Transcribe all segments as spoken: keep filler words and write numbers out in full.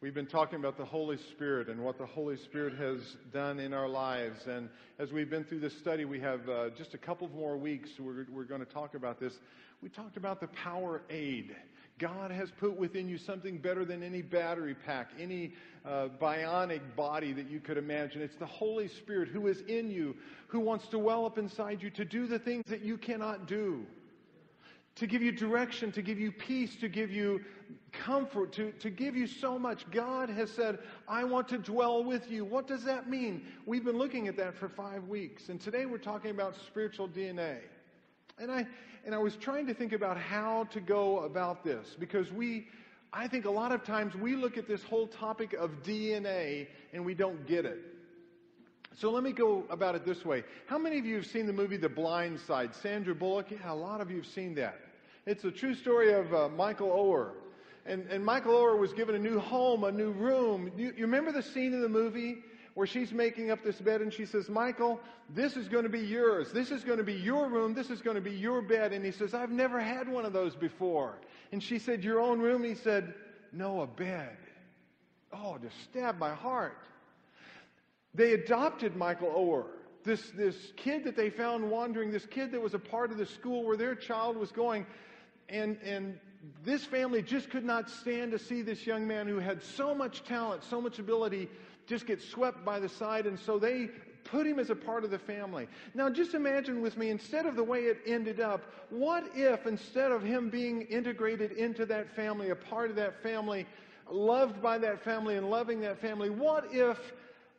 We've been talking about the Holy Spirit and what the Holy Spirit has done in our lives. And as we've been through this study, we have uh, just a couple more weeks. We're, we're going to talk about this. We talked about the power aid. God has put within you something better than any battery pack, any uh, bionic body that you could imagine. It's the Holy Spirit who is in you, who wants to well up inside you to do the things that you cannot do, to give you direction, to give you peace, to give you comfort, to, to give you so much. God has said, I want to dwell with you. What does that mean? We've been looking at that for five weeks. And today we're talking about spiritual D N A. And I and I was trying to think about how to go about this, because we, I think a lot of times we look at this whole topic of D N A and we don't get it. So let me go about it this way. How many of you have seen the movie The Blind Side? Sandra Bullock? Yeah, a lot of you have seen that. It's a true story of uh, Michael Oher. And, and Michael Oher was given a new home, a new room. You, you remember the scene in the movie where she's making up this bed and she says, Michael, this is going to be yours. This is going to be your room. This is going to be your bed. And he says, I've never had one of those before. And she said, your own room? And he said, no, a bed. Oh, just stabbed my heart. They adopted Michael Oher, this, this kid that they found wandering, this kid that was a part of the school where their child was going. And, and this family just could not stand to see this young man who had so much talent, so much ability, just get swept by the side, and so they put him as a part of the family. Now, just imagine with me, instead of the way it ended up, what if instead of him being integrated into that family, a part of that family, loved by that family and loving that family, what if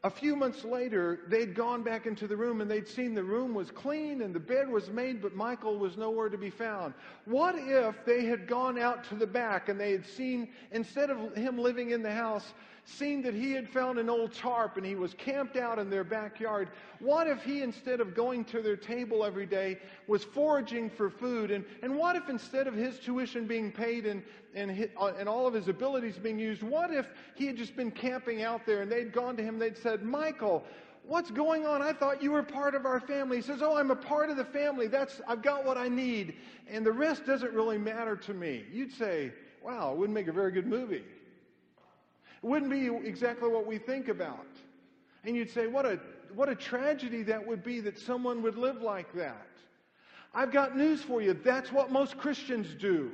a few months later they'd gone back into the room and they'd seen the room was clean and the bed was made, but Michael was nowhere to be found? What if they had gone out to the back and they had seen, instead of him living in the house, seen that he had found an old tarp and he was camped out in their backyard? What if he, instead of going to their table every day, was foraging for food? And, and what if instead of his tuition being paid and, and, his, and all of his abilities being used, what if he had just been camping out there and they'd gone to him and they'd said, Michael, what's going on? I thought you were part of our family. He says, oh, I'm a part of the family. That's, I've got what I need. And the rest doesn't really matter to me. You'd say, wow, it wouldn't make a very good movie. It wouldn't be exactly what we think about. And you'd say, what a what a tragedy that would be that someone would live like that. I've got news for you. That's what most Christians do.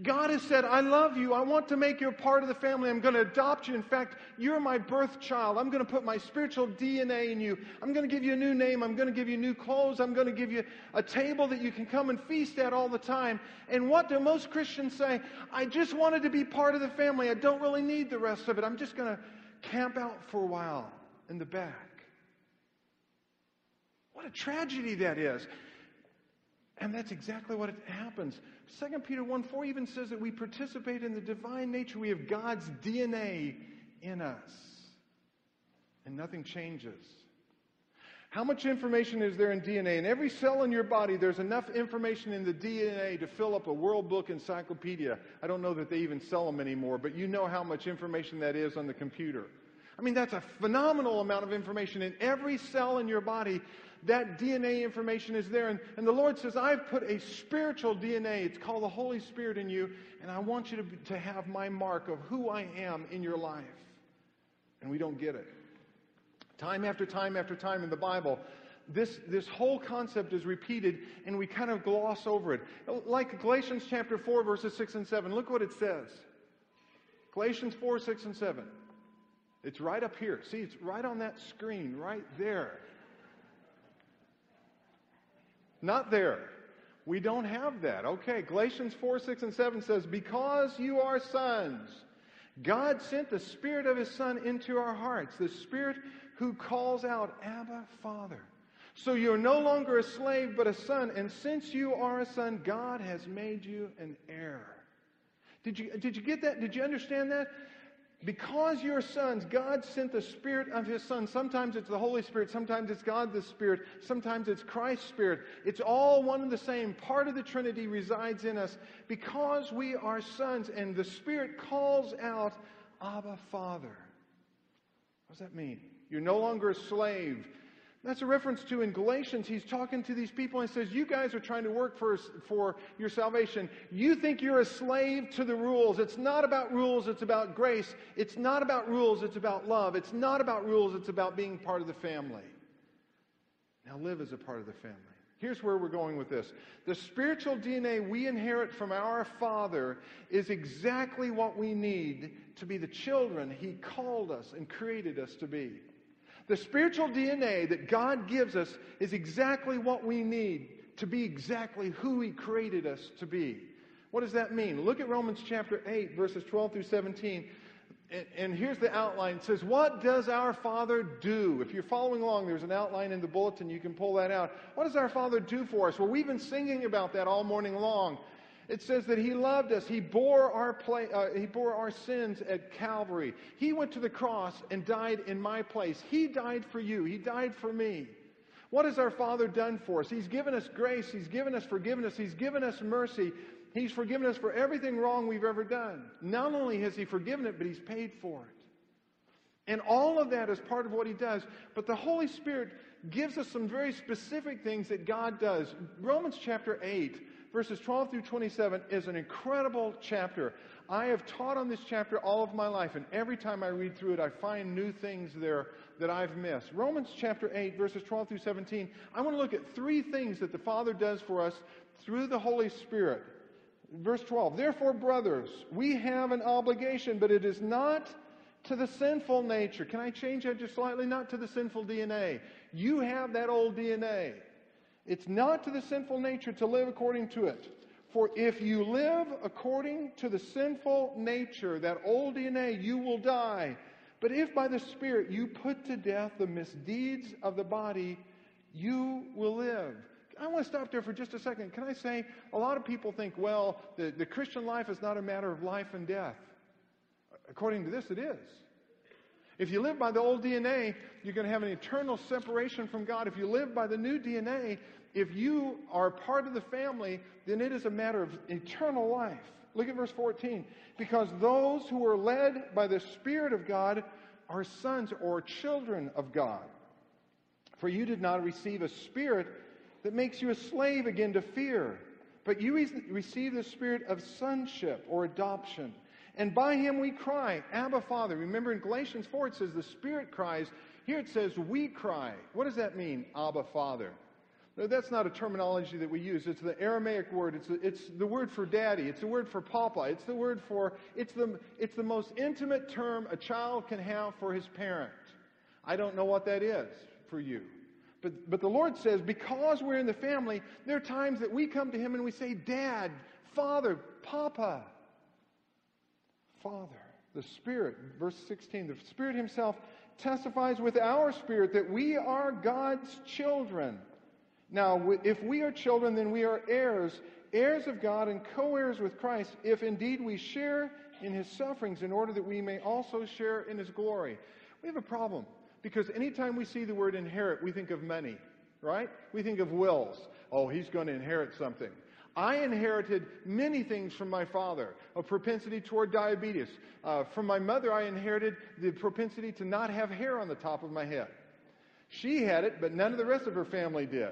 God has said, I love you. I want to make you a part of the family. I'm going to adopt you. In fact, you're my birth child. I'm going to put my spiritual D N A in you. I'm going to give you a new name. I'm going to give you new clothes. I'm going to give you a table that you can come and feast at all the time. And what do most Christians say? I just wanted to be part of the family. I don't really need the rest of it. I'm just going to camp out for a while in the back. What a tragedy that is. And that's exactly what happens. Second Peter one four even says that we participate in the divine nature. We have God's D N A in us. And nothing changes. How much information is there in D N A? In every cell in your body, there's enough information in the D N A to fill up a World Book encyclopedia. I don't know that they even sell them anymore, but you know how much information that is on the computer. I mean, that's a phenomenal amount of information in every cell in your body. That D N A information is there. And, and the Lord says, I've put a spiritual D N A. It's called the Holy Spirit in you. And I want you to, to have my mark of who I am in your life. And we don't get it. Time after time after time in the Bible, this, this whole concept is repeated and we kind of gloss over it. Like Galatians chapter four, verses six and seven. Look what it says. Galatians four, six and seven. It's right up here. See, it's right on that screen, right there. Not there. We don't have that. Okay, Galatians four, six, and seven says, because you are sons, God sent the Spirit of His Son into our hearts, the Spirit who calls out, Abba, Father. So you're no longer a slave, but a son. And since you are a son, God has made you an heir. Did you, did you get that? Did you understand that? Because you're sons, God sent the Spirit of His Son. Sometimes it's the Holy Spirit. Sometimes it's God the Spirit. Sometimes it's Christ's Spirit. It's all one and the same. Part of the Trinity resides in us because we are sons. And the Spirit calls out, Abba, Father. What does that mean? You're no longer a slave. That's a reference to in Galatians. He's talking to these people and says, you guys are trying to work for, for your salvation. You think you're a slave to the rules. It's not about rules. It's about grace. It's not about rules. It's about love. It's not about rules. It's about being part of the family. Now live as a part of the family. Here's where we're going with this. The spiritual D N A we inherit from our Father is exactly what we need to be the children He called us and created us to be. The spiritual D N A that God gives us is exactly what we need to be exactly who He created us to be. What does that mean? Look at Romans chapter eight, verses twelve through seventeen. And here's the outline. It says, what does our Father do? If you're following along, there's an outline in the bulletin. You can pull that out. What does our Father do for us? Well, we've been singing about that all morning long. It says that He loved us. He bore our pla- uh, He bore our sins at Calvary. He went to the cross and died in my place. He died for you. He died for me. What has our Father done for us? He's given us grace. He's given us forgiveness. He's given us mercy. He's forgiven us for everything wrong we've ever done. Not only has He forgiven it, but He's paid for it. And all of that is part of what He does. But the Holy Spirit gives us some very specific things that God does. Romans chapter eight, verses twelve through twenty-seven is an incredible chapter. I have taught on this chapter all of my life, and every time I read through it, I find new things there that I've missed. Romans chapter eight, verses twelve through seventeen, I want to look at three things that the Father does for us through the Holy Spirit. Verse twelve, therefore, brothers, we have an obligation, but it is not to the sinful nature. Can I change that just slightly? Not to the sinful D N A. You have that old D N A. It's not to the sinful nature to live according to it. For if you live according to the sinful nature, that old D N A, you will die. But if by the Spirit you put to death the misdeeds of the body, you will live. I want to stop there for just a second. Can I say, a lot of people think, well, the, the Christian life is not a matter of life and death. According to this, it is. If you live by the old D N A, you're going to have an eternal separation from God. If you live by the new D N A, if you are part of the family, then it is a matter of eternal life. Look at verse fourteen. Because those who are led by the Spirit of God are sons or children of God. For you did not receive a spirit that makes you a slave again to fear, but you re- receive the spirit of sonship or adoption. And by Him we cry, Abba, Father. Remember in Galatians four it says the Spirit cries. Here it says we cry. What does that mean, Abba, Father? No, that's not a terminology that we use. It's the Aramaic word. It's the, it's the word for daddy. It's the word for papa. It's the word for, it's the, it's the most intimate term a child can have for his parent. I don't know what that is for you. But, but the Lord says, because we're in the family, there are times that we come to Him and we say, Dad, Father, Papa, Father. The Spirit, verse sixteen, the Spirit Himself testifies with our spirit that we are God's children. Now, if we are children, then we are heirs, heirs of God and co-heirs with Christ, if indeed we share in His sufferings in order that we may also share in His glory. We have a problem. Because anytime we see the word inherit, we think of money, right? We think of wills. Oh, he's going to inherit something. I inherited many things from my father, a propensity toward diabetes. Uh, from my mother, I inherited the propensity to not have hair on the top of my head. She had it, but none of the rest of her family did.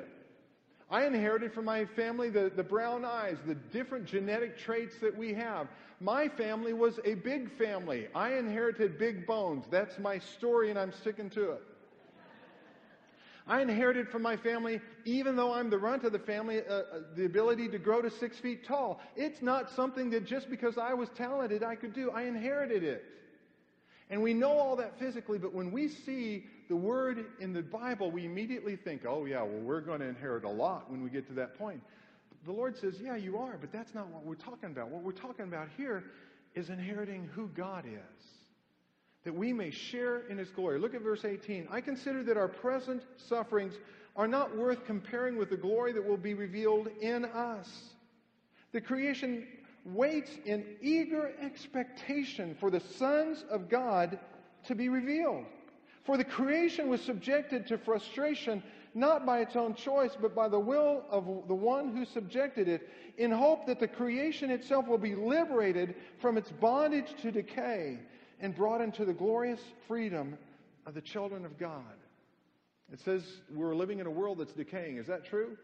I inherited from my family the, the brown eyes, the different genetic traits that we have. My family was a big family. I inherited big bones. That's my story, and I'm sticking to it. I inherited from my family, even though I'm the runt of the family, uh, the ability to grow to six feet tall. It's not something that just because I was talented I could do. I inherited it. And we know all that physically, but when we see the word in the Bible, we immediately think, oh yeah, well, we're going to inherit a lot when we get to that point. The Lord says, yeah, you are, but that's not what we're talking about. What we're talking about here is inheriting who God is, that we may share in His glory. Look at verse eighteen. I consider that our present sufferings are not worth comparing with the glory that will be revealed in us. The creation waits in eager expectation for the sons of God to be revealed. For the creation was subjected to frustration, not by its own choice, but by the will of the one who subjected it, in hope that the creation itself will be liberated from its bondage to decay and brought into the glorious freedom of the children of God. It says we're living in a world that's decaying. Is that true?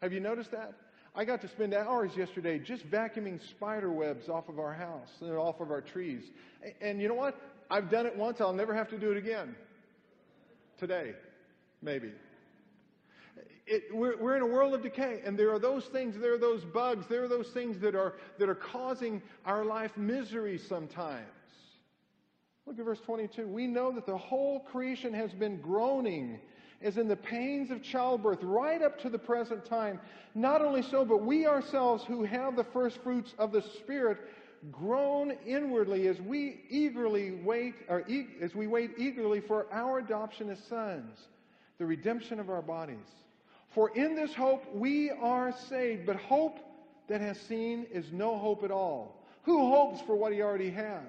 Have you noticed that? I got to spend hours yesterday just vacuuming spider webs off of our house and off of our trees. And you know what? I've done it once. I'll never have to do it again. Today, maybe. It, we're, we're in a world of decay, and there are those things, there are those bugs, there are those things that are that are causing our life misery sometimes. Look at verse twenty-two. We know that the whole creation has been groaning as in the pains of childbirth right up to the present time. Not only so, but we ourselves who have the first fruits of the Spirit groan inwardly as we eagerly wait, or e- as we wait eagerly for our adoption as sons, the redemption of our bodies. For in this hope we are saved, but hope that has seen is no hope at all. Who hopes for what he already has?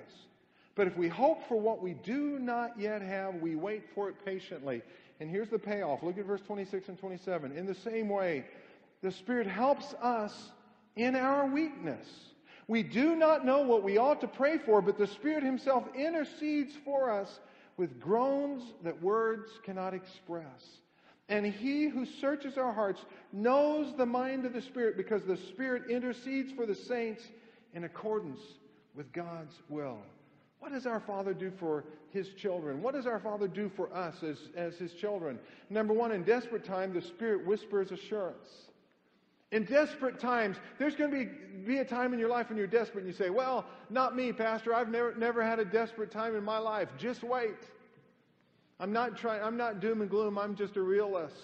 But if we hope for what we do not yet have, we wait for it patiently. And here's the payoff. Look at verse twenty-six and twenty-seven. In the same way, the Spirit helps us in our weakness. We do not know what we ought to pray for, but the Spirit himself intercedes for us with groans that words cannot express. And he who searches our hearts knows the mind of the Spirit, because the Spirit intercedes for the saints in accordance with God's will. What does our Father do for his children? What does our Father do for us as, as his children? Number one, in desperate time, the Spirit whispers assurance. In desperate times, there's going to be, be a time in your life when you're desperate and you say, well, not me, Pastor. I've never, never had a desperate time in my life. Just wait. I'm not trying, I'm not doom and gloom. I'm just a realist.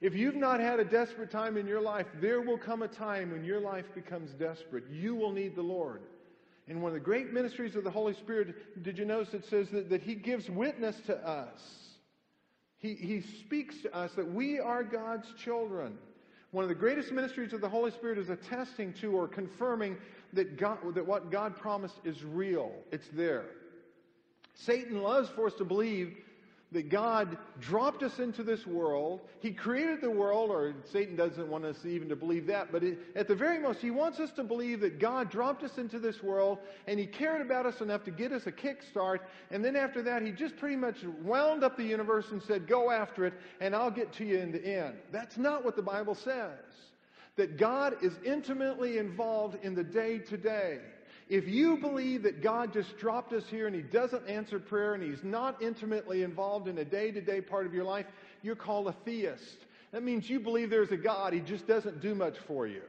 If you've not had a desperate time in your life, there will come a time when your life becomes desperate. You will need the Lord. And one of the great ministries of the Holy Spirit, did you notice it says that, that he gives witness to us. He, he speaks to us that we are God's children. One of the greatest ministries of the Holy Spirit is attesting to or confirming that God, that what God promised is real. It's there. Satan loves for us to believe that God dropped us into this world. He created the world, or Satan doesn't want us even to believe that, but it, at the very most, he wants us to believe that God dropped us into this world, and he cared about us enough to get us a kickstart, and then after that, he just pretty much wound up the universe and said, go after it, and I'll get to you in the end. That's not what the Bible says. That God is intimately involved in the day-to-day. If you believe that God just dropped us here and he doesn't answer prayer and he's not intimately involved in a day-to-day part of your life, you're called a theist. That means you believe there's a God, he just doesn't do much for you.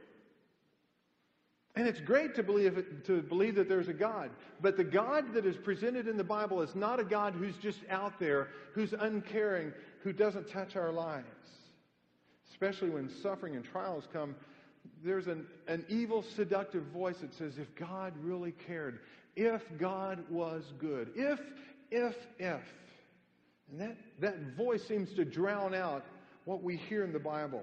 And it's great to believe, to believe that there's a God, but the God that is presented in the Bible is not a God who's just out there, who's uncaring, who doesn't touch our lives. Especially when suffering and trials come, there's an, an evil, seductive voice that says, if God really cared, if God was good, if, if, if. And that, that voice seems to drown out what we hear in the Bible.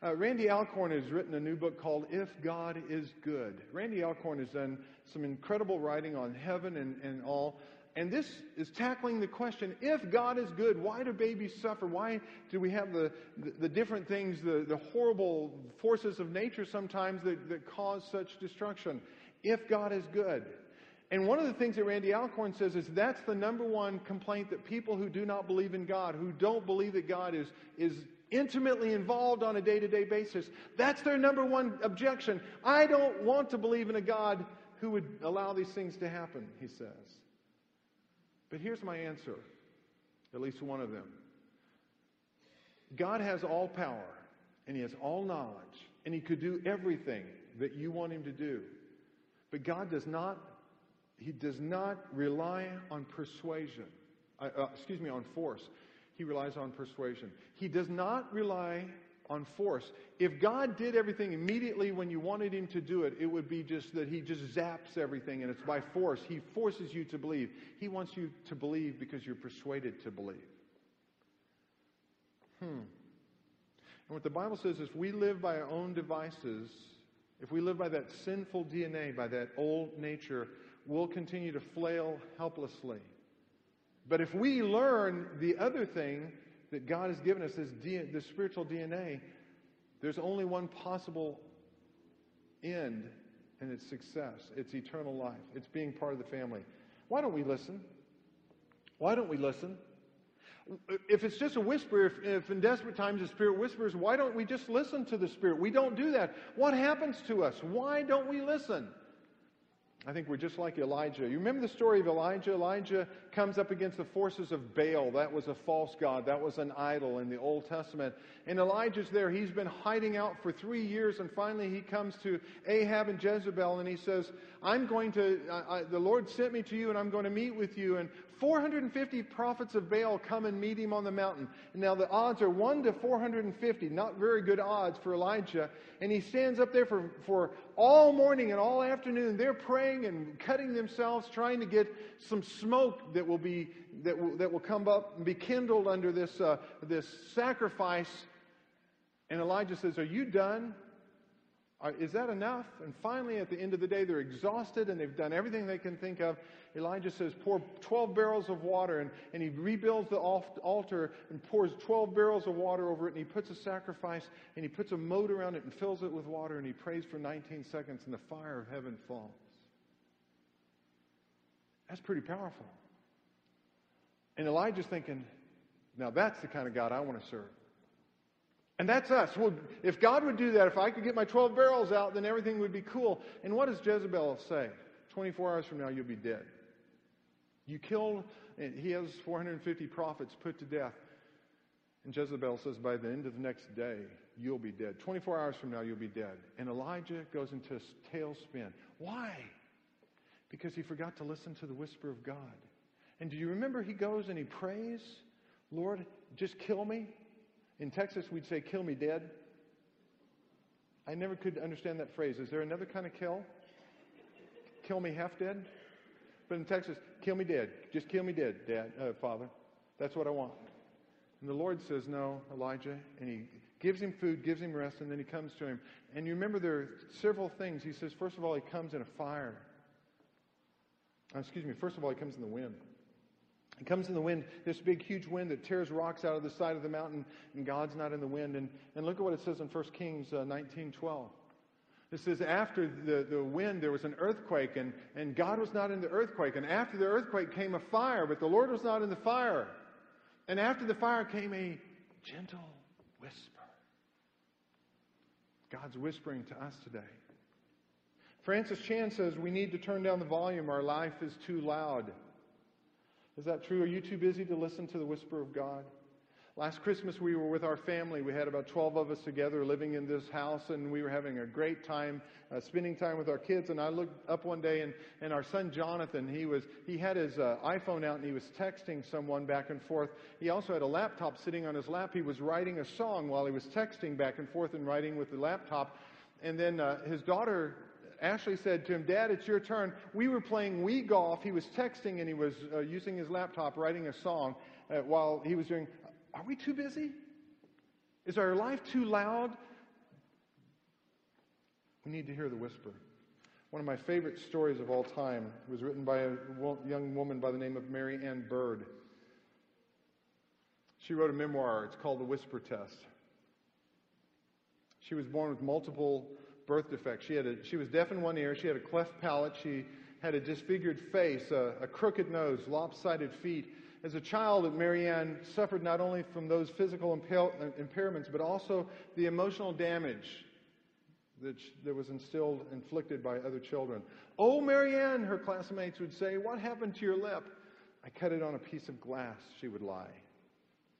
Uh, Randy Alcorn has written a new book called If God is Good. Randy Alcorn has done some incredible writing on heaven and, and all. And this is tackling the question, if God is good, why do babies suffer? Why do we have the, the, the different things, the, the horrible forces of nature sometimes that, that cause such destruction? If God is good. And one of the things that Randy Alcorn says is that's the number one complaint that people who do not believe in God, who don't believe that God is, is intimately involved on a day-to-day basis, that's their number one objection. I don't want to believe in a God who would allow these things to happen, he says. But here's my answer, at least one of them. God has all power, and he has all knowledge, and he could do everything that you want him to do. But God does not, he does not rely on persuasion, uh, excuse me, on force. He relies on persuasion. He does not rely on force. If God did everything immediately when you wanted him to do it, it would be just that he just zaps everything and it's by force. He forces you to believe. He wants you to believe because you're persuaded to believe. Hmm. And what the Bible says is if we live by our own devices, if we live by that sinful D N A, by that old nature, we'll continue to flail helplessly. But if we learn the other thing, that God has given us this, D, this spiritual D N A, there's only one possible end, and it's success. It's eternal life. It's being part of the family. Why don't we listen? Why don't we listen? if it's just a whisper, if, if in desperate times the Spirit whispers, why don't we just listen to the Spirit? We don't do that. What happens to us? Why don't we listen? I think we're just like Elijah. You remember the story of Elijah? Elijah comes up against the forces of Baal. That was a false god. That was an idol in the Old Testament. And Elijah's there. He's been hiding out for three years, and finally he comes to Ahab and Jezebel, and he says, I'm going to, I, I, the Lord sent me to you, and I'm going to meet with you. And four hundred fifty prophets of Baal come and meet him on the mountain. And now the odds are one to four hundred fifty, not very good odds for Elijah. And he stands up there for, for all morning and all afternoon. They're praying and cutting themselves, trying to get some smoke that will be that will, that will come up and be kindled under this uh, this sacrifice. And Elijah says, "Are you done? Are, is that enough?" And finally, at the end of the day, they're exhausted and they've done everything they can think of. Elijah says, "Pour twelve barrels of water," and, and he rebuilds the altar and pours twelve barrels of water over it, and he puts a sacrifice and he puts a moat around it and fills it with water, and he prays for nineteen seconds, and the fire of heaven falls. That's pretty powerful. And Elijah's thinking, now that's the kind of God I want to serve. And that's us. Well, if God would do that, if I could get my twelve barrels out, then everything would be cool. And what does Jezebel say? twenty-four hours from now, you'll be dead. You killed, and he has four hundred fifty prophets put to death. And Jezebel says, by the end of the next day, you'll be dead. twenty-four hours from now, you'll be dead. And Elijah goes into a tailspin. Why? Because he forgot to listen to the whisper of God. And do you remember he goes and he prays, Lord, just kill me? In Texas, we'd say, kill me dead. I never could understand that phrase. Is there another kind of kill? Kill me half dead? But in Texas, kill me dead. Just kill me dead, Dad, uh, Father. That's what I want. And the Lord says, no, Elijah. And he gives him food, gives him rest, and then he comes to him. And you remember there are several things. He says, first of all, he comes in a fire. Excuse me, first of all, he comes in the wind. He comes in the wind, this big, huge wind that tears rocks out of the side of the mountain, and God's not in the wind. And, and look at what it says in First Kings uh, nineteen twelve. It says, after the, the wind, there was an earthquake, and, and God was not in the earthquake. And after the earthquake came a fire, but the Lord was not in the fire. And after the fire came a gentle whisper. God's whispering to us today. Francis Chan says, we need to turn down the volume. Our life is too loud. Is that true? Are you too busy to listen to the whisper of God? Last Christmas, we were with our family. We had about twelve of us together living in this house, and we were having a great time, uh, spending time with our kids. And I looked up one day, and, and our son Jonathan, he was he had his uh, iPhone out, and he was texting someone back and forth. He also had a laptop sitting on his lap. He was writing a song while he was texting back and forth and writing with the laptop. And then uh, his daughter Ashley said to him, Dad, it's your turn. We were playing Wii golf. He was texting and he was uh, using his laptop, writing a song uh, while he was doing. Are we too busy? Is our life too loud? We need to hear the whisper. One of my favorite stories of all time was written by a young woman by the name of Mary Ann Bird. She wrote a memoir. It's called The Whisper Test. She was born with multiple birth defects. She had a, she was deaf in one ear. She had a cleft palate. She had a disfigured face, a, a crooked nose, lopsided feet. As a child, Mary Ann suffered not only from those physical impail, impairments, but also the emotional damage that, that was instilled, inflicted by other children. Oh, Mary Ann, her classmates would say, what happened to your lip? I cut it on a piece of glass, she would lie.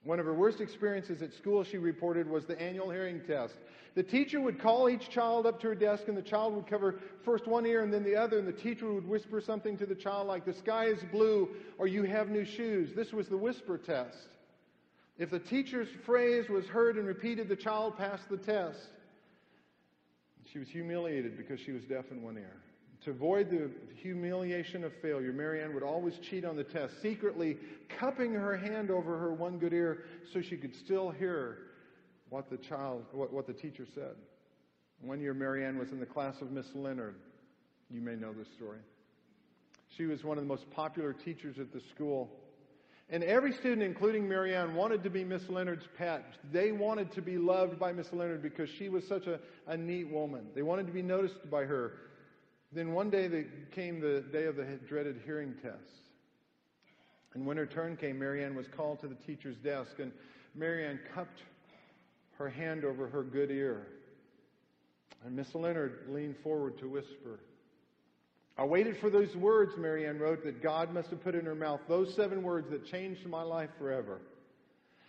One of her worst experiences at school, she reported, was the annual hearing test. The teacher would call each child up to her desk, and the child would cover first one ear and then the other, and the teacher would whisper something to the child like, the sky is blue, or you have new shoes. This was the whisper test. If the teacher's phrase was heard and repeated, the child passed the test. She was humiliated because she was deaf in one ear. To avoid the humiliation of failure, Mary Ann would always cheat on the test, secretly cupping her hand over her one good ear so she could still hear what the child, what, what the teacher said. One year, Mary Ann was in the class of Miss Leonard. You may know this story. She was one of the most popular teachers at the school. And every student, including Mary Ann, wanted to be Miss Leonard's pet. They wanted to be loved by Miss Leonard because she was such a, a neat woman. They wanted to be noticed by her. Then one day came the day of the dreaded hearing test. And when her turn came, Mary Ann was called to the teacher's desk, and Mary Ann cupped her hand over her good ear. And Miss Leonard leaned forward to whisper. I waited for those words, Mary Ann wrote, that God must have put in her mouth, those seven words that changed my life forever.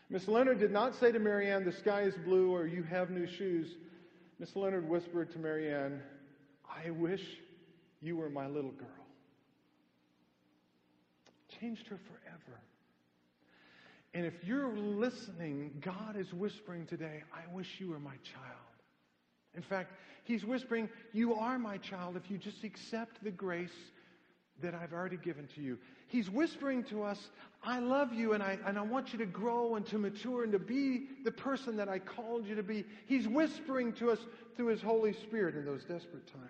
Miss Leonard did not say to Mary Ann, the sky is blue or you have new shoes. Miss Leonard whispered to Mary Ann, I wish you were my little girl. Changed her forever. And if you're listening, God is whispering today, I wish you were my child. In fact, he's whispering, you are my child if you just accept the grace that I've already given to you. He's whispering to us, I love you and I, and I want you to grow and to mature and to be the person that I called you to be. He's whispering to us through his Holy Spirit in those desperate times.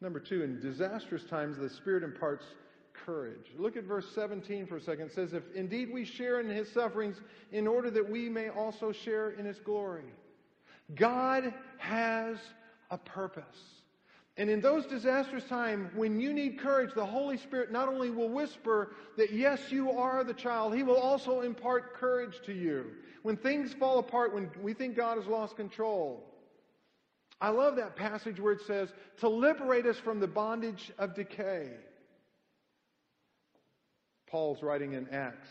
Number two, in disastrous times, the Spirit imparts courage. Look at verse seventeen for a second. It says, if indeed we share in his sufferings in order that we may also share in his glory. God has a purpose. And in those disastrous times, when you need courage, the Holy Spirit not only will whisper that, yes, you are the child, he will also impart courage to you. When things fall apart, when we think God has lost control. I love that passage where it says, to liberate us from the bondage of decay. Paul's writing in Acts.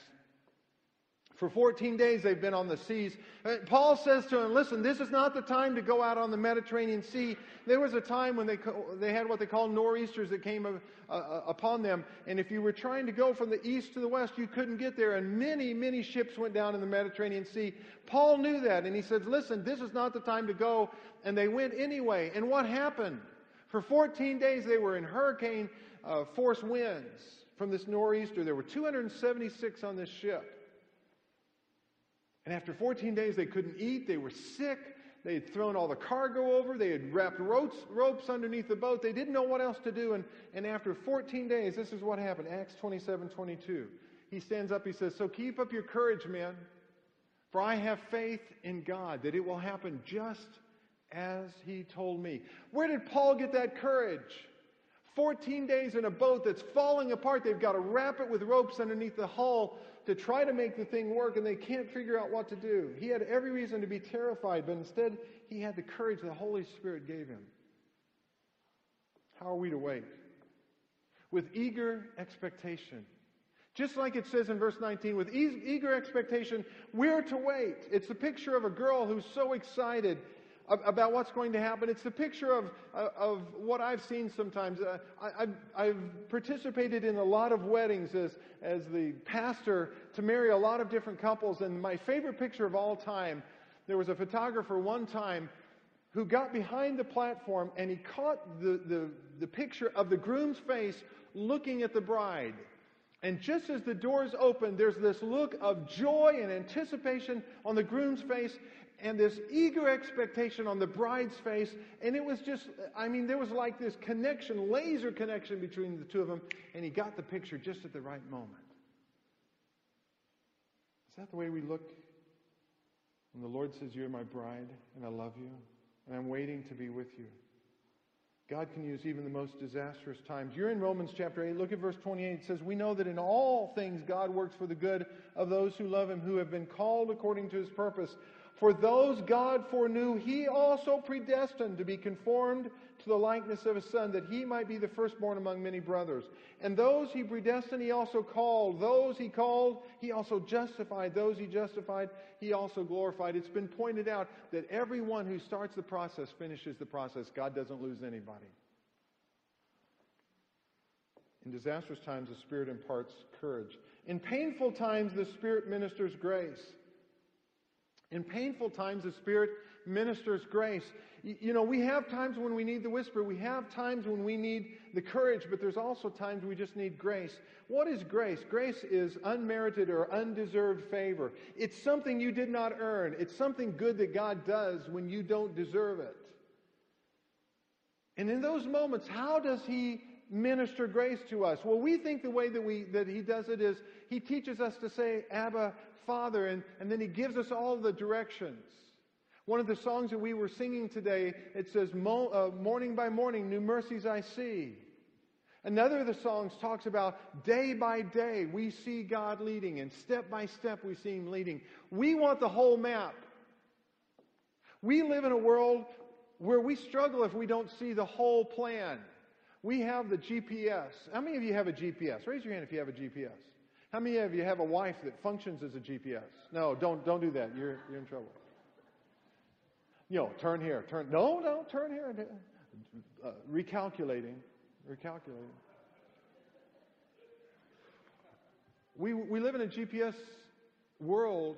For fourteen days they've been on the seas. Paul says to them, listen, this is not the time to go out on the Mediterranean Sea. There was a time when they they had what they call nor'easters that came upon them. And if you were trying to go from the east to the west, you couldn't get there. And many, many ships went down in the Mediterranean Sea. Paul knew that. And he said, listen, this is not the time to go. And they went anyway. And what happened? For fourteen days they were in hurricane uh, force winds from this nor'easter. There were two hundred seventy-six on this ship. And after fourteen days, they couldn't eat. They were sick. They had thrown all the cargo over. They had wrapped ropes, ropes underneath the boat. They didn't know what else to do. And, and after fourteen days, this is what happened. Acts twenty-seven twenty-two. He stands up. He says, so keep up your courage, men, for I have faith in God that it will happen just as he told me. Where did Paul get that courage? fourteen days in a boat that's falling apart. They've got to wrap it with ropes underneath the hull to try to make the thing work, and they can't figure out what to do. He had every reason to be terrified, but instead he had the courage the Holy Spirit gave him. How are we to wait? With eager expectation. Just like it says in verse nineteen, with e- eager expectation, we're to wait. It's a picture of a girl who's so excited about what's going to happen. It's the picture of of what I've seen sometimes. Uh, I, I've, I've participated in a lot of weddings as, as the pastor to marry a lot of different couples. And my favorite picture of all time, there was a photographer one time who got behind the platform and he caught the, the, the picture of the groom's face looking at the bride. And just as the doors opened, there's this look of joy and anticipation on the groom's face and this eager expectation on the bride's face. And it was just, I mean, there was like this connection, laser connection between the two of them. And he got the picture just at the right moment. Is that the way we look? When the Lord says, you're my bride, and I love you, and I'm waiting to be with you. God can use even the most disastrous times. You're in Romans chapter eight. Look at verse twenty-eight. It says, we know that in all things God works for the good of those who love him, who have been called according to his purpose. For those God foreknew, he also predestined to be conformed to the likeness of his Son, that he might be the firstborn among many brothers. And those he predestined, he also called. Those he called, he also justified. Those he justified, he also glorified. It's been pointed out that everyone who starts the process finishes the process. God doesn't lose anybody. In disastrous times, the Spirit imparts courage. In painful times, the Spirit ministers grace. In painful times, the Spirit ministers grace. You know, we have times when we need the whisper. We have times when we need the courage, but there's also times we just need grace. What is grace? Grace is unmerited or undeserved favor. It's something you did not earn. It's something good that God does when you don't deserve it. And in those moments, how does he minister grace to us? Well, we think the way that we that he does it is he teaches us to say, Abba, Father, and, and then he gives us all the directions. One of the songs that we were singing today, it says, Mo, uh, morning by morning, new mercies I see. Another of the songs talks about day by day we see God leading, and step by step we see Him leading. We want the whole map. We live in a world where we struggle if we don't see the whole plan. We have the G P S. How many of you have a G P S? Raise your hand if you have a G P S. How many of you have a wife that functions as a G P S? No, don't don't do that. You're you're in trouble. You know, turn here. Turn. No, no, turn here. Uh, recalculating. Recalculating. We, we live in a G P S world,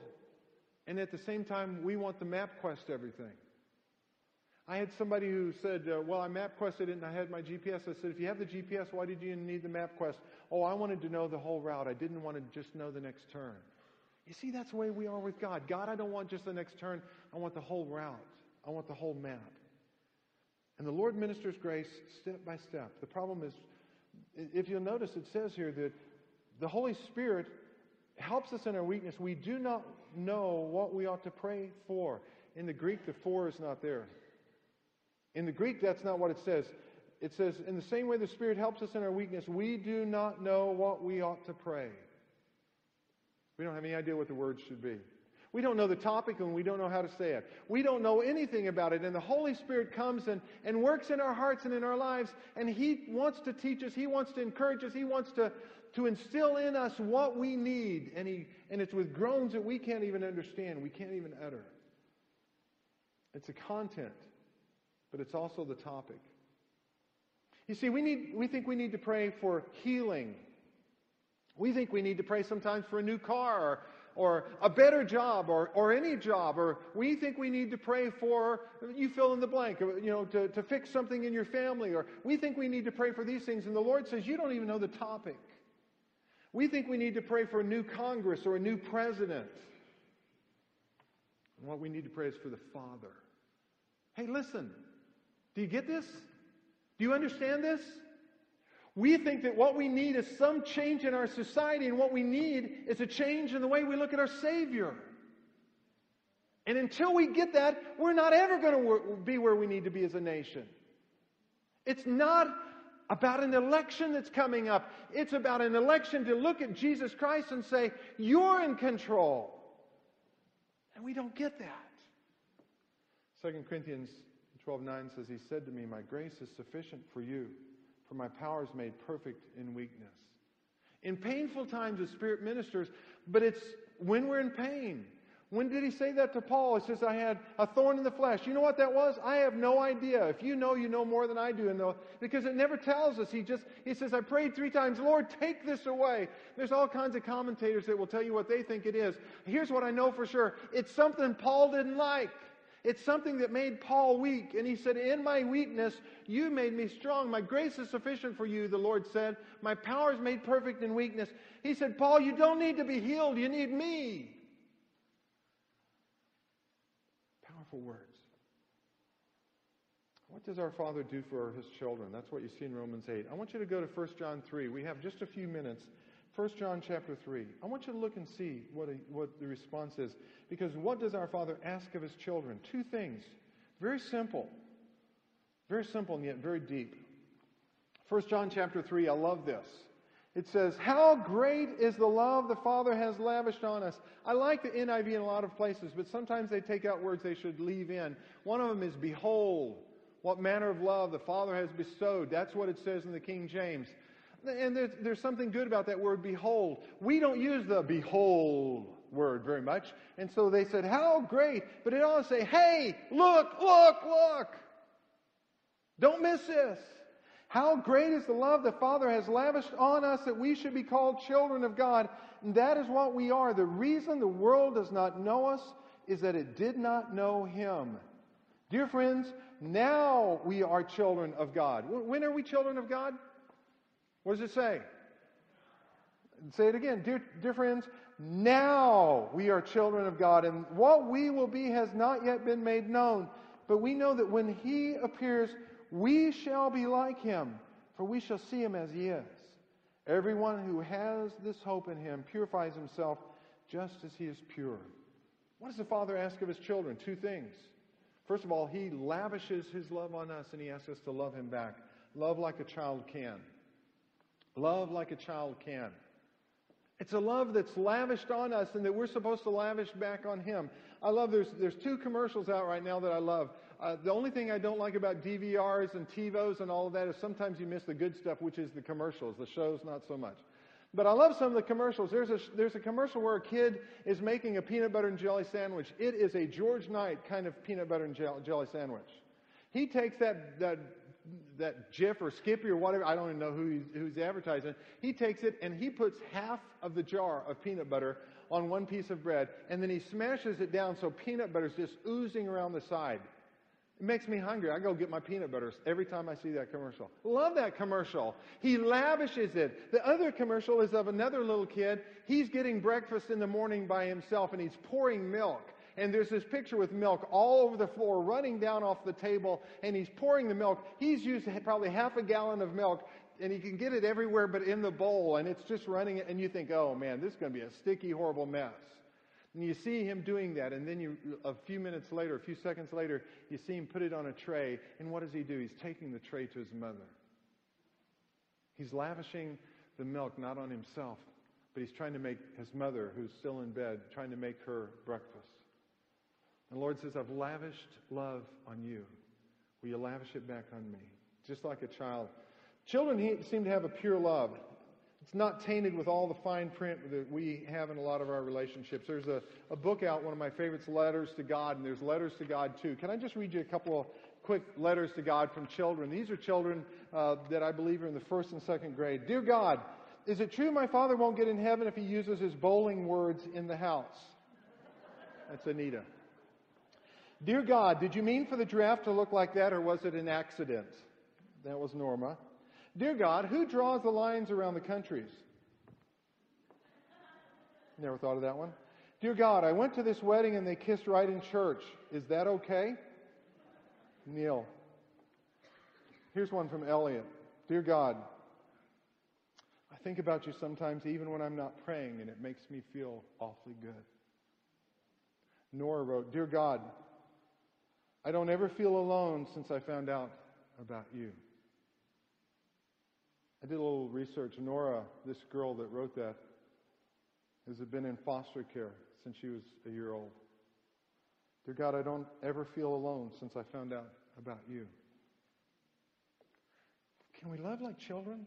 and at the same time, we want the MapQuest everything. I had somebody who said, uh, well, I MapQuested it and I had my G P S. I said, if you have the G P S, why did you need the MapQuest? Oh, I wanted to know the whole route. I didn't want to just know the next turn. You see, that's the way we are with God. God, I don't want just the next turn. I want the whole route. I want the whole map. And the Lord ministers grace step by step. The problem is, if you'll notice, it says here that the Holy Spirit helps us in our weakness. We do not know what we ought to pray for. In the Greek, the for is not there. In the Greek, that's not what it says. It says, in the same way the Spirit helps us in our weakness, we do not know what we ought to pray. We don't have any idea what the words should be. We don't know the topic, and we don't know how to say it. We don't know anything about it. And the Holy Spirit comes and, and works in our hearts and in our lives. And He wants to teach us. He wants to encourage us. He wants to, to instill in us what we need. And, he, and it's with groans that we can't even understand. We can't even utter. It's the content, but it's also the topic. You see, we need, we think we need to pray for healing. We think we need to pray sometimes for a new car, or or a better job, or, or any job, or we think we need to pray for, you fill in the blank, you know, to, to fix something in your family, or we think we need to pray for these things, and the Lord says, you don't even know the topic. We think we need to pray for a new Congress or a new president. And what we need to pray is for the Father. Hey, listen, do you get this? Do you understand this? We think that what we need is some change in our society, and what we need is a change in the way we look at our Savior. And until we get that, we're not ever going to be where we need to be as a nation. It's not about an election that's coming up. It's about an election to look at Jesus Christ and say, you're in control. And we don't get that. Second Corinthians twelve nine says, He said to me, my grace is sufficient for you, for my power is made perfect in weakness. In painful times, the Spirit ministers, but it's when we're in pain. When did He say that to Paul? It says, I had a thorn in the flesh. You know what that was? I have no idea. If you know, you know more than I do. And because it never tells us. He just he says, I prayed three times, Lord, take this away. There's all kinds of commentators that will tell you what they think it is. Here's what I know for sure. It's something Paul didn't like. It's something that made Paul weak. And he said, in my weakness, you made me strong. My grace is sufficient for you, the Lord said. My power is made perfect in weakness. He said, Paul, you don't need to be healed. You need me. Powerful words. What does our Father do for His children? That's what you see in Romans eight. I want you to go to First John three. We have just a few minutes. First John chapter three. I want you to look and see what, a, what the response is. Because what does our Father ask of His children? Two things. Very simple. Very simple and yet very deep. First John chapter three, I love this. It says, how great is the love the Father has lavished on us. I like the N I V in a lot of places, but sometimes they take out words they should leave in. One of them is behold, what manner of love the Father has bestowed. That's what it says in the King James. And there's, there's something good about that word, behold. We don't use the behold word very much. And so they said, how great. But it ought to say, hey, look, look, look. Don't miss this. How great is the love the Father has lavished on us that we should be called children of God. And that is what we are. The reason the world does not know us is that it did not know Him. Dear friends, now we are children of God. When are we children of God? What does it say? Say it again. Dear, dear friends, now we are children of God, and what we will be has not yet been made known. But we know that when He appears, we shall be like Him, for we shall see Him as He is. Everyone who has this hope in Him purifies himself just as He is pure. What does the Father ask of His children? Two things. First of all, He lavishes His love on us, and He asks us to love Him back. Love like a child can. Love like a child can. It's a love that's lavished on us and that we're supposed to lavish back on Him. I love, there's there's two commercials out right now that I love. Uh, the only thing I don't like about D V Rs and TiVos and all of that is sometimes you miss the good stuff, which is the commercials. The shows, not so much. But I love some of the commercials. There's a, there's a commercial where a kid is making a peanut butter and jelly sandwich. It is a George Knight kind of peanut butter and jelly sandwich. He takes that... that that Jiff or Skippy or whatever, I don't even know who he's, who's advertising, he takes it and he puts half of the jar of peanut butter on one piece of bread, and then he smashes it down so peanut butter's just oozing around the side. It makes me hungry. I go get my peanut butters every time I see that commercial. Love that commercial. He lavishes it. The other commercial is of another little kid. He's getting breakfast in the morning by himself, and he's pouring milk. And there's this picture with milk all over the floor, running down off the table, and he's pouring the milk. He's used probably half a gallon of milk, and he can get it everywhere but in the bowl, and it's just running, and you think, oh man, this is going to be a sticky, horrible mess. And you see him doing that, and then you, a few minutes later, a few seconds later, you see him put it on a tray, and what does he do? He's taking the tray to his mother. He's lavishing the milk, not on himself, but he's trying to make his mother, who's still in bed, trying to make her breakfast. And the Lord says, I've lavished love on you. Will you lavish it back on me? Just like a child. Children seem to have a pure love. It's not tainted with all the fine print that we have in a lot of our relationships. There's a, a book out, one of my favorites, Letters to God, and there's Letters to God too. Can I just read you a couple of quick letters to God from children? These are children uh, that I believe are in the first and second grade. Dear God, is it true my father won't get in heaven if he uses his bowling words in the house? That's Anita. Dear God, did you mean for the giraffe to look like that, or was it an accident? That was Norma. Dear God, who draws the lines around the countries? Never thought of that one. Dear God, I went to this wedding and they kissed right in church. Is that okay? Neil. Here's one from Elliot. Dear God, I think about you sometimes even when I'm not praying, and it makes me feel awfully good. Nora wrote, Dear God, I don't ever feel alone since I found out about you. I did a little research. Nora, this girl that wrote that, has been in foster care since she was a year old. Dear God, I don't ever feel alone since I found out about you. Can we love like children?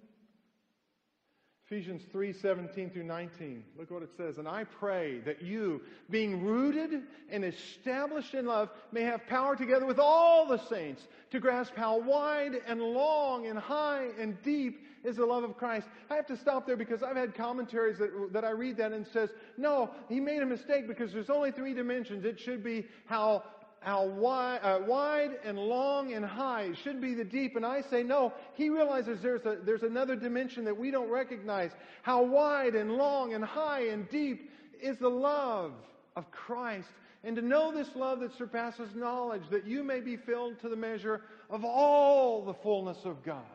Ephesians three, seventeen through nineteen. Look what it says. And I pray that you, being rooted and established in love, may have power together with all the saints to grasp how wide and long and high and deep is the love of Christ. I have to stop there because I've had commentaries that, that I read that and says, no, he made a mistake because there's only three dimensions. It should be how How wide, uh, wide and long and high. It should be the deep. And I say, no, he realizes there's a, there's another dimension that we don't recognize. How wide and long and high and deep is the love of Christ. And to know this love that surpasses knowledge, that you may be filled to the measure of all the fullness of God.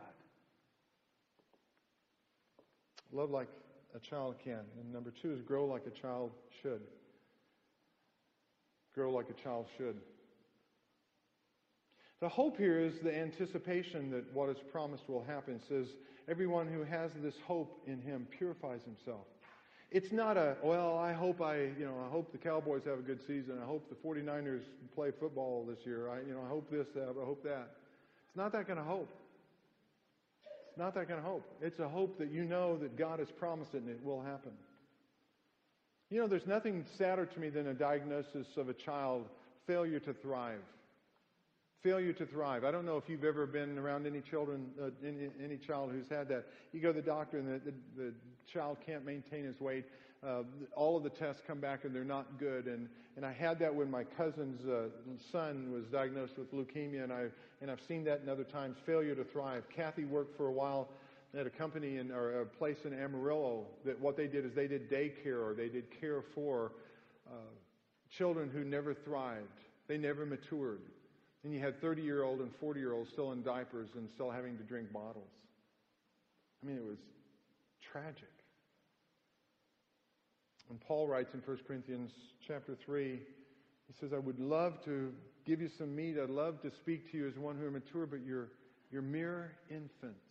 Love like a child can. And number two is grow like a child should. Grow like a child should. The hope here is the anticipation that what is promised will happen. It says, everyone who has this hope in him purifies himself. It's not a, well, I hope I, you know, I hope the Cowboys have a good season. I hope the forty-niners play football this year. I, you know, I hope this, I hope that. It's not that kind of hope. It's not that kind of hope. It's a hope that you know that God has promised it and it will happen. You know, there's nothing sadder to me than a diagnosis of a child, failure to thrive. Failure to thrive. I don't know if you've ever been around any children, uh, any, any child who's had that. You go to the doctor and the, the, the child can't maintain his weight. Uh, all of the tests come back and they're not good. And, and I had that when my cousin's uh, son was diagnosed with leukemia, and, I, and I've seen that in other times. Failure to thrive. Kathy worked for a while at a company in, or a place in Amarillo, that what they did is they did daycare, or they did care for uh, children who never thrived. They never matured. And you had thirty-year-old and forty-year-olds still in diapers and still having to drink bottles. I mean, it was tragic. And Paul writes in First Corinthians chapter three, he says, I would love to give you some meat. I'd love to speak to you as one who are mature, but you're, you're mere infants.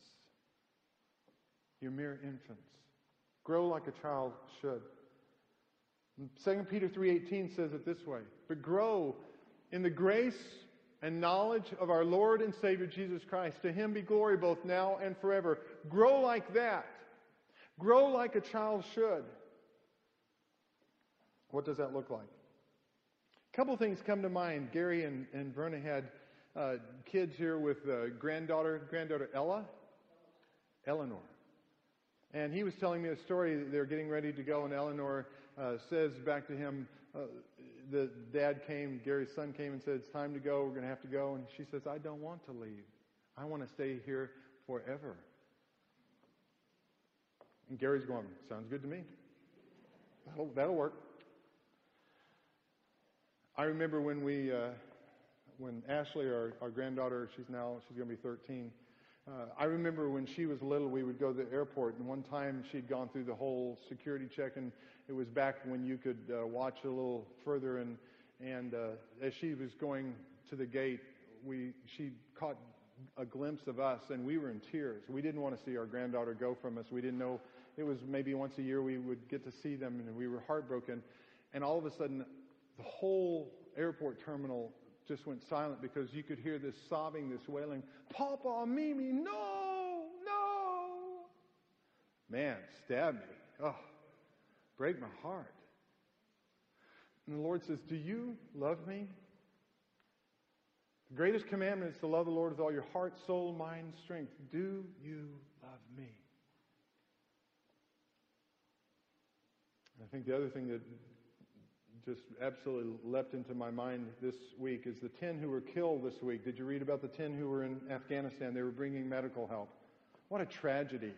You're mere infants. Grow like a child should. Second Peter three eighteen says it this way. But grow in the grace and knowledge of our Lord and Savior Jesus Christ. To him be glory both now and forever. Grow like that. Grow like a child should. What does that look like? A couple things come to mind. Gary and, and Verna had uh, kids here with uh, granddaughter, granddaughter Ella, Eleanor. And he was telling me a story. They're getting ready to go, and Eleanor uh, says back to him, uh, the dad came, Gary's son came and said, it's time to go, we're going to have to go. And she says, I don't want to leave. I want to stay here forever. And Gary's going, sounds good to me. That'll, that'll work. I remember when we, uh, when Ashley, our, our granddaughter, she's now, she's going to be thirteen, Uh, I remember when she was little, we would go to the airport, and one time she'd gone through the whole security check, and it was back when you could uh, watch a little further, and and uh, as she was going to the gate, we she caught a glimpse of us, and we were in tears. We didn't want to see our granddaughter go from us. We didn't know. It was maybe once a year we would get to see them, and we were heartbroken, and all of a sudden, the whole airport terminal just went silent because you could hear this sobbing, this wailing, Papa, Mimi, no, no. Man, stab me. Oh, break my heart. And the Lord says, do you love me? The greatest commandment is to love the Lord with all your heart, soul, mind, strength. Do you love me? And I think the other thing that just absolutely leapt into my mind this week is the ten who were killed this week. Did you read about the ten who were in Afghanistan? They were bringing medical help. What a tragedy.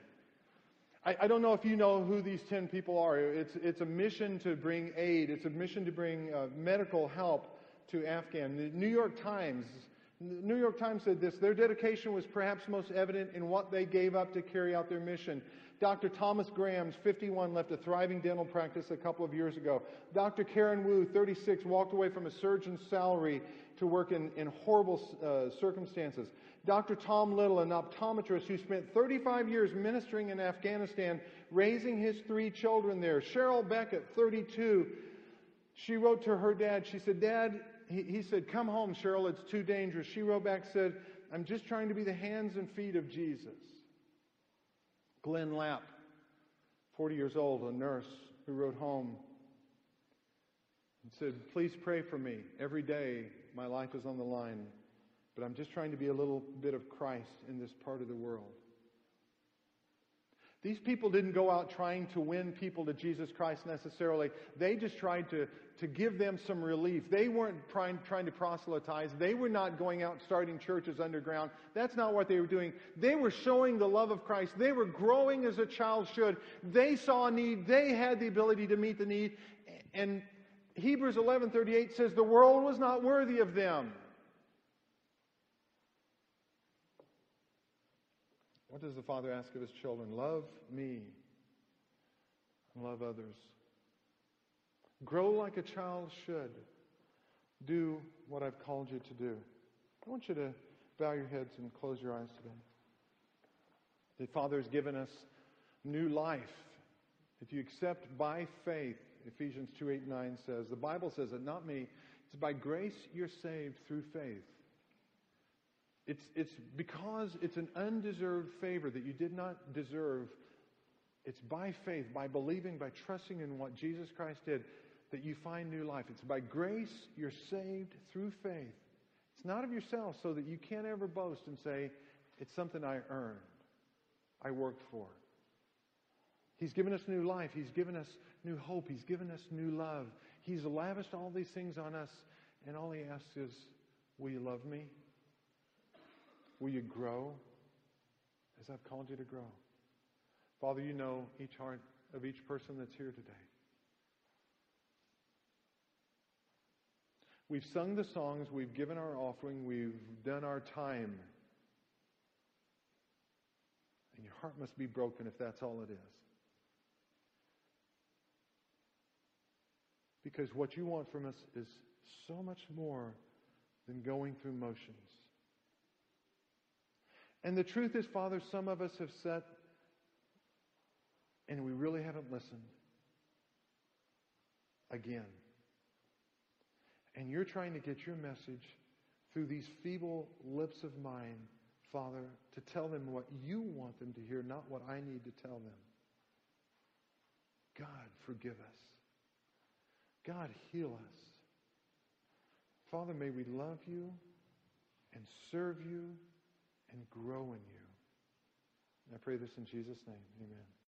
I, I don't know if you know who these ten people are. It's, it's a mission to bring aid. It's a mission to bring uh, medical help to Afghan. The New York Times, the New York Times said this, their dedication was perhaps most evident in what they gave up to carry out their mission. Doctor Thomas Grahams, fifty-one, left a thriving dental practice a couple of years ago. Doctor Karen Wu, thirty-six, walked away from a surgeon's salary to work in, in horrible uh, circumstances. Doctor Tom Little, an optometrist who spent thirty-five years ministering in Afghanistan, raising his three children there. Cheryl Beckett, thirty-two, she wrote to her dad. She said, Dad, he, he said, come home, Cheryl, it's too dangerous. She wrote back, said, I'm just trying to be the hands and feet of Jesus. Glenn Lapp, forty years old, a nurse who wrote home and said, please pray for me. Every day my life is on the line, but I'm just trying to be a little bit of Christ in this part of the world. These people didn't go out trying to win people to Jesus Christ necessarily. They just tried to, to give them some relief. They weren't trying, trying to proselytize. They were not going out and starting churches underground. That's not what they were doing. They were showing the love of Christ. They were growing as a child should. They saw a need. They had the ability to meet the need. And Hebrews eleven thirty-eight says the world was not worthy of them. What does the Father ask of his children? Love me and love others. Grow like a child should. Do what I've called you to do. I want you to bow your heads and close your eyes today. The Father has given us new life. If you accept by faith, Ephesians two eight nine says, the Bible says it, not me. It's by grace you're saved through faith. It's, it's because it's an undeserved favor that you did not deserve. It's by faith, by believing, by trusting in what Jesus Christ did, that you find new life. It's by grace you're saved through faith. It's not of yourself, so that you can't ever boast and say, it's something I earned, I worked for. He's given us new life. He's given us new hope. He's given us new love. He's lavished all these things on us, and all he asks is, will you love me? Will you grow as I've called you to grow? Father, you know each heart of each person that's here today. We've sung the songs, we've given our offering, we've done our time. And your heart must be broken if that's all it is. Because what you want from us is so much more than going through motions. And the truth is, Father, some of us have set and we really haven't listened. Again. And you're trying to get your message through these feeble lips of mine, Father, to tell them what you want them to hear, not what I need to tell them. God, forgive us. God, heal us. Father, may we love you and serve you and grow in you. And I pray this in Jesus' name. Amen.